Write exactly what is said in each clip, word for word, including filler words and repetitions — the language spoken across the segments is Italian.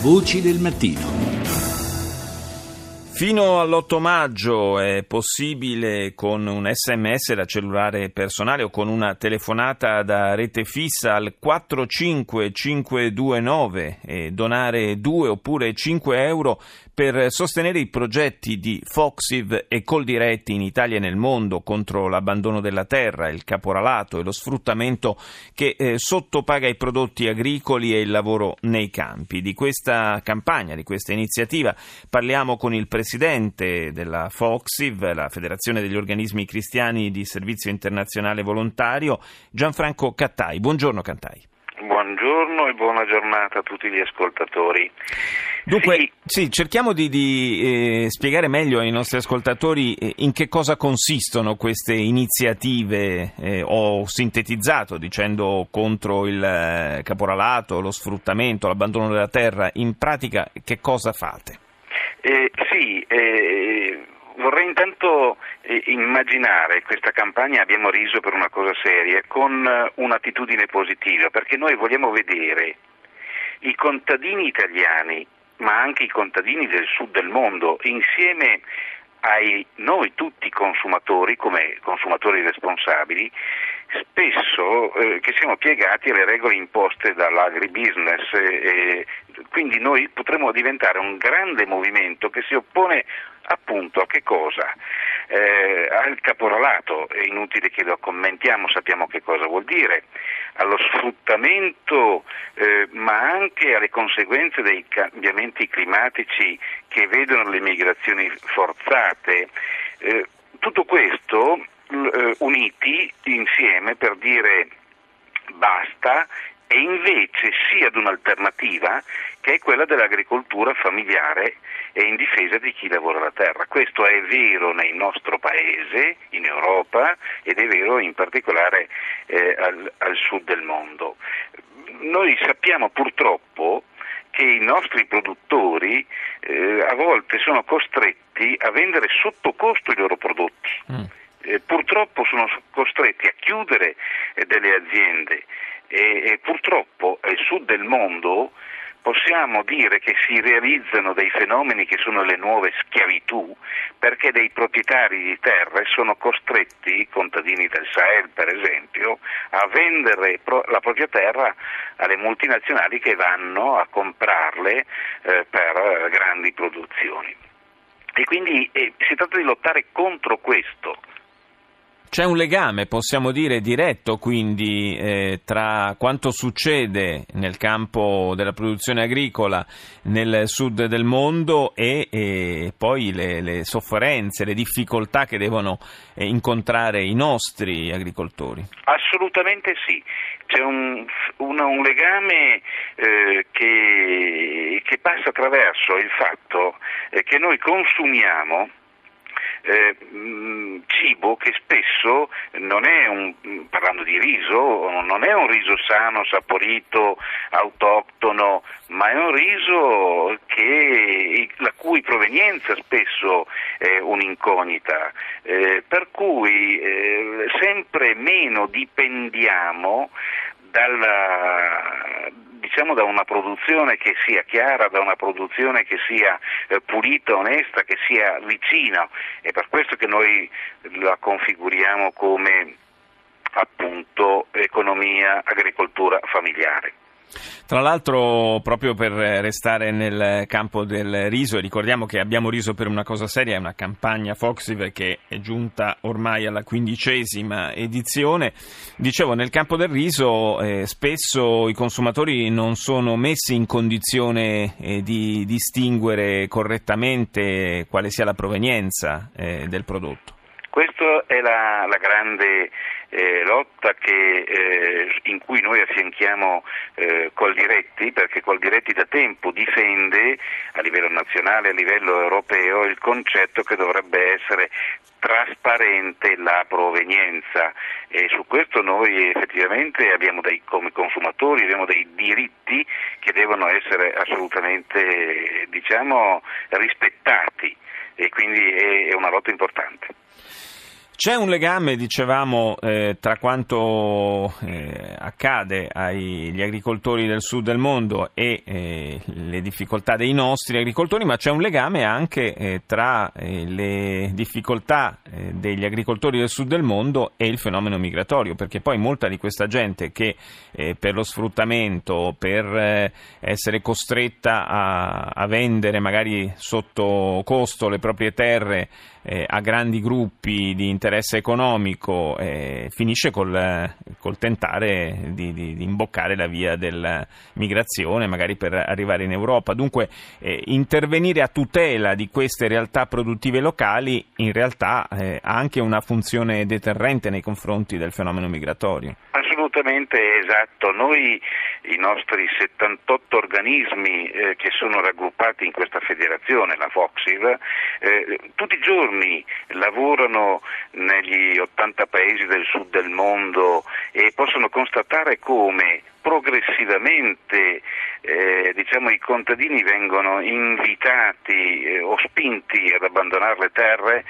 Voci del mattino. Fino all'otto maggio è possibile con un sms da cellulare personale o con una telefonata da rete fissa al quattro cinque cinque due nove e donare due oppure cinque euro per sostenere i progetti di FOCSIV e Coldiretti in Italia e nel mondo contro l'abbandono della terra, il caporalato e lo sfruttamento che eh, sottopaga i prodotti agricoli e il lavoro nei campi. Di questa campagna, di questa iniziativa parliamo con il presidente Presidente della FOCSIV, la Federazione degli Organismi Cristiani di Servizio Internazionale Volontario, Gianfranco Cattai. Buongiorno Cattai. Buongiorno e buona giornata a tutti gli ascoltatori. Dunque, sì, sì cerchiamo di, di eh, spiegare meglio ai nostri ascoltatori eh, in che cosa consistono queste iniziative, eh, ho sintetizzato dicendo contro il eh, caporalato, lo sfruttamento, l'abbandono della terra. In pratica che cosa fate? Eh, sì, eh, vorrei intanto eh, immaginare questa campagna Abbiamo riso per una cosa seria con eh, un'attitudine positiva, perché noi vogliamo vedere i contadini italiani, ma anche i contadini del sud del mondo, insieme ai noi tutti consumatori, come consumatori responsabili, spesso eh, che siamo piegati alle regole imposte dall'agribusiness, eh, quindi noi potremmo diventare un grande movimento che si oppone appunto a che cosa? Eh, al caporalato, è inutile che lo commentiamo, sappiamo che cosa vuol dire, allo sfruttamento eh, ma anche alle conseguenze dei cambiamenti climatici che vedono le migrazioni forzate, eh, tutto questo eh, uniti insieme per dire basta e invece sì ad un'alternativa che è quella dell'agricoltura familiare e in difesa di chi lavora la terra. Questo è vero nel nostro paese, in Europa, ed è vero in particolare eh, al, al sud del mondo. Noi sappiamo purtroppo che i nostri produttori eh, a volte sono costretti a vendere sotto costo i loro prodotti. Mm. Eh, purtroppo sono costretti a chiudere eh, delle aziende e, e purtroppo al sud del mondo possiamo dire che si realizzano dei fenomeni che sono le nuove schiavitù, perché dei proprietari di terre sono costretti, i contadini del Sahel per esempio, a vendere pro- la propria terra alle multinazionali che vanno a comprarle eh, per grandi produzioni. E quindi eh, si tratta di lottare contro questo. C'è un legame, possiamo dire, diretto quindi eh, tra quanto succede nel campo della produzione agricola nel sud del mondo e, e poi le, le sofferenze, le difficoltà che devono eh, incontrare i nostri agricoltori? Assolutamente sì, c'è un, un, un legame eh, che, che passa attraverso il fatto eh, che noi consumiamo Eh, mh, cibo che spesso non è un, mh, parlando di riso, non è un riso sano, saporito, autoctono, ma è un riso che, la cui provenienza spesso è un'incognita, eh, per cui eh, sempre meno dipendiamo dalla diciamo da una produzione che sia chiara, da una produzione che sia eh, pulita, onesta, che sia vicina. È per questo che noi la configuriamo come appunto economia, agricoltura familiare. Tra l'altro, proprio per restare nel campo del riso, ricordiamo che Abbiamo riso per una cosa seria è una campagna FOCSIV che è giunta ormai alla quindicesima edizione. Dicevo, nel campo del riso eh, spesso i consumatori non sono messi in condizione eh, di distinguere correttamente quale sia la provenienza eh, del prodotto. Questa è la, la grande eh, lotta che, eh, in cui noi affianchiamo eh, Coldiretti, perché Coldiretti da tempo difende a livello nazionale, a livello europeo, il concetto che dovrebbe essere trasparente la provenienza, e su questo noi effettivamente abbiamo dei, come consumatori abbiamo dei diritti che devono essere assolutamente diciamo rispettati, e quindi è, è una lotta importante. C'è un legame, dicevamo, eh, tra quanto eh, accade agli agricoltori del sud del mondo e eh, le difficoltà dei nostri agricoltori, ma c'è un legame anche eh, tra eh, le difficoltà eh, degli agricoltori del sud del mondo e il fenomeno migratorio, perché poi molta di questa gente che eh, per lo sfruttamento, per eh, essere costretta a, a vendere magari sotto costo le proprie terre eh, a grandi gruppi di interesse economico, eh, finisce col, col tentare di, di, di imboccare la via della migrazione, magari per arrivare in Europa. Dunque eh, intervenire a tutela di queste realtà produttive locali in realtà eh, ha anche una funzione deterrente nei confronti del fenomeno migratorio. Assolutamente esatto, noi i nostri settantotto organismi eh, che sono raggruppati in questa federazione, la FOCSIV, eh, tutti i giorni lavorano negli ottanta paesi del sud del mondo e possono constatare come progressivamente eh, diciamo, i contadini vengono invitati eh, o spinti ad abbandonare le terre,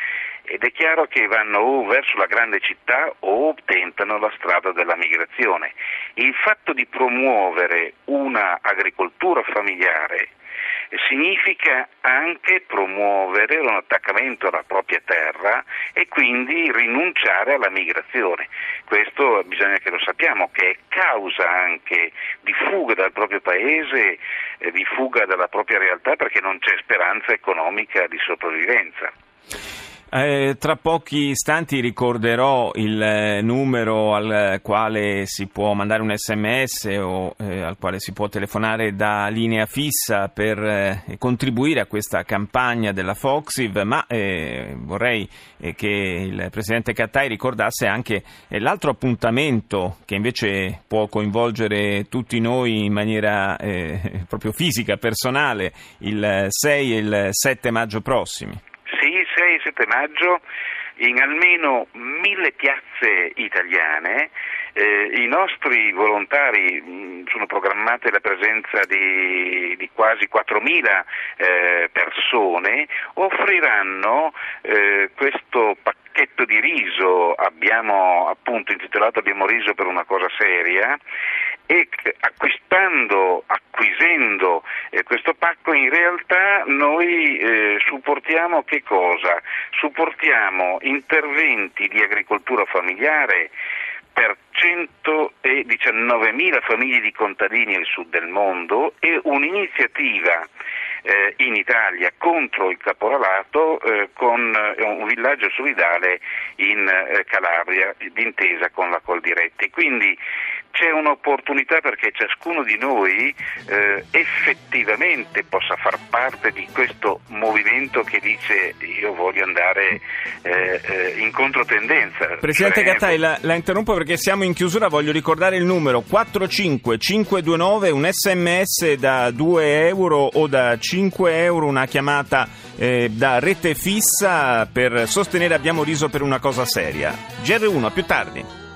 ed è chiaro che vanno o verso la grande città o tentano la strada della migrazione. Il fatto di promuovere una agricoltura familiare significa anche promuovere un attaccamento alla propria terra e quindi rinunciare alla migrazione. Questo bisogna che lo sappiamo, che è causa anche di fuga dal proprio paese, di fuga dalla propria realtà, perché non c'è speranza economica di sopravvivenza. Eh, tra pochi istanti ricorderò il numero al quale si può mandare un sms o eh, al quale si può telefonare da linea fissa per eh, contribuire a questa campagna della FOCSIV, ma eh, vorrei eh, che il Presidente Cattai ricordasse anche eh, l'altro appuntamento che invece può coinvolgere tutti noi in maniera eh, proprio fisica, personale, il sei e il sette maggio prossimi. sette maggio, in almeno mille piazze italiane, eh, i nostri volontari, mh, sono programmate la presenza di, di quasi quattromila eh, persone, offriranno eh, questo pacchetto di riso, abbiamo appunto intitolato Abbiamo riso per una cosa seria, e acquistando, acquisendo eh, questo pacco in realtà noi eh, supportiamo che cosa? Supportiamo interventi di agricoltura familiare per centodiciannovemila famiglie di contadini del sud del mondo e un'iniziativa eh, in Italia contro il caporalato eh, con eh, un villaggio solidale in eh, Calabria, d'intesa con la Coldiretti. Quindi c'è un'opportunità perché ciascuno di noi eh, effettivamente possa far parte di questo movimento che dice io voglio andare eh, eh, in controtendenza. Presidente Cattai, la, la interrompo perché siamo in chiusura, voglio ricordare il numero quattro cinque cinque due nove, un sms da due euro o da cinque euro, una chiamata eh, da rete fissa per sostenere Abbiamo riso per una cosa seria. G R uno, a più tardi.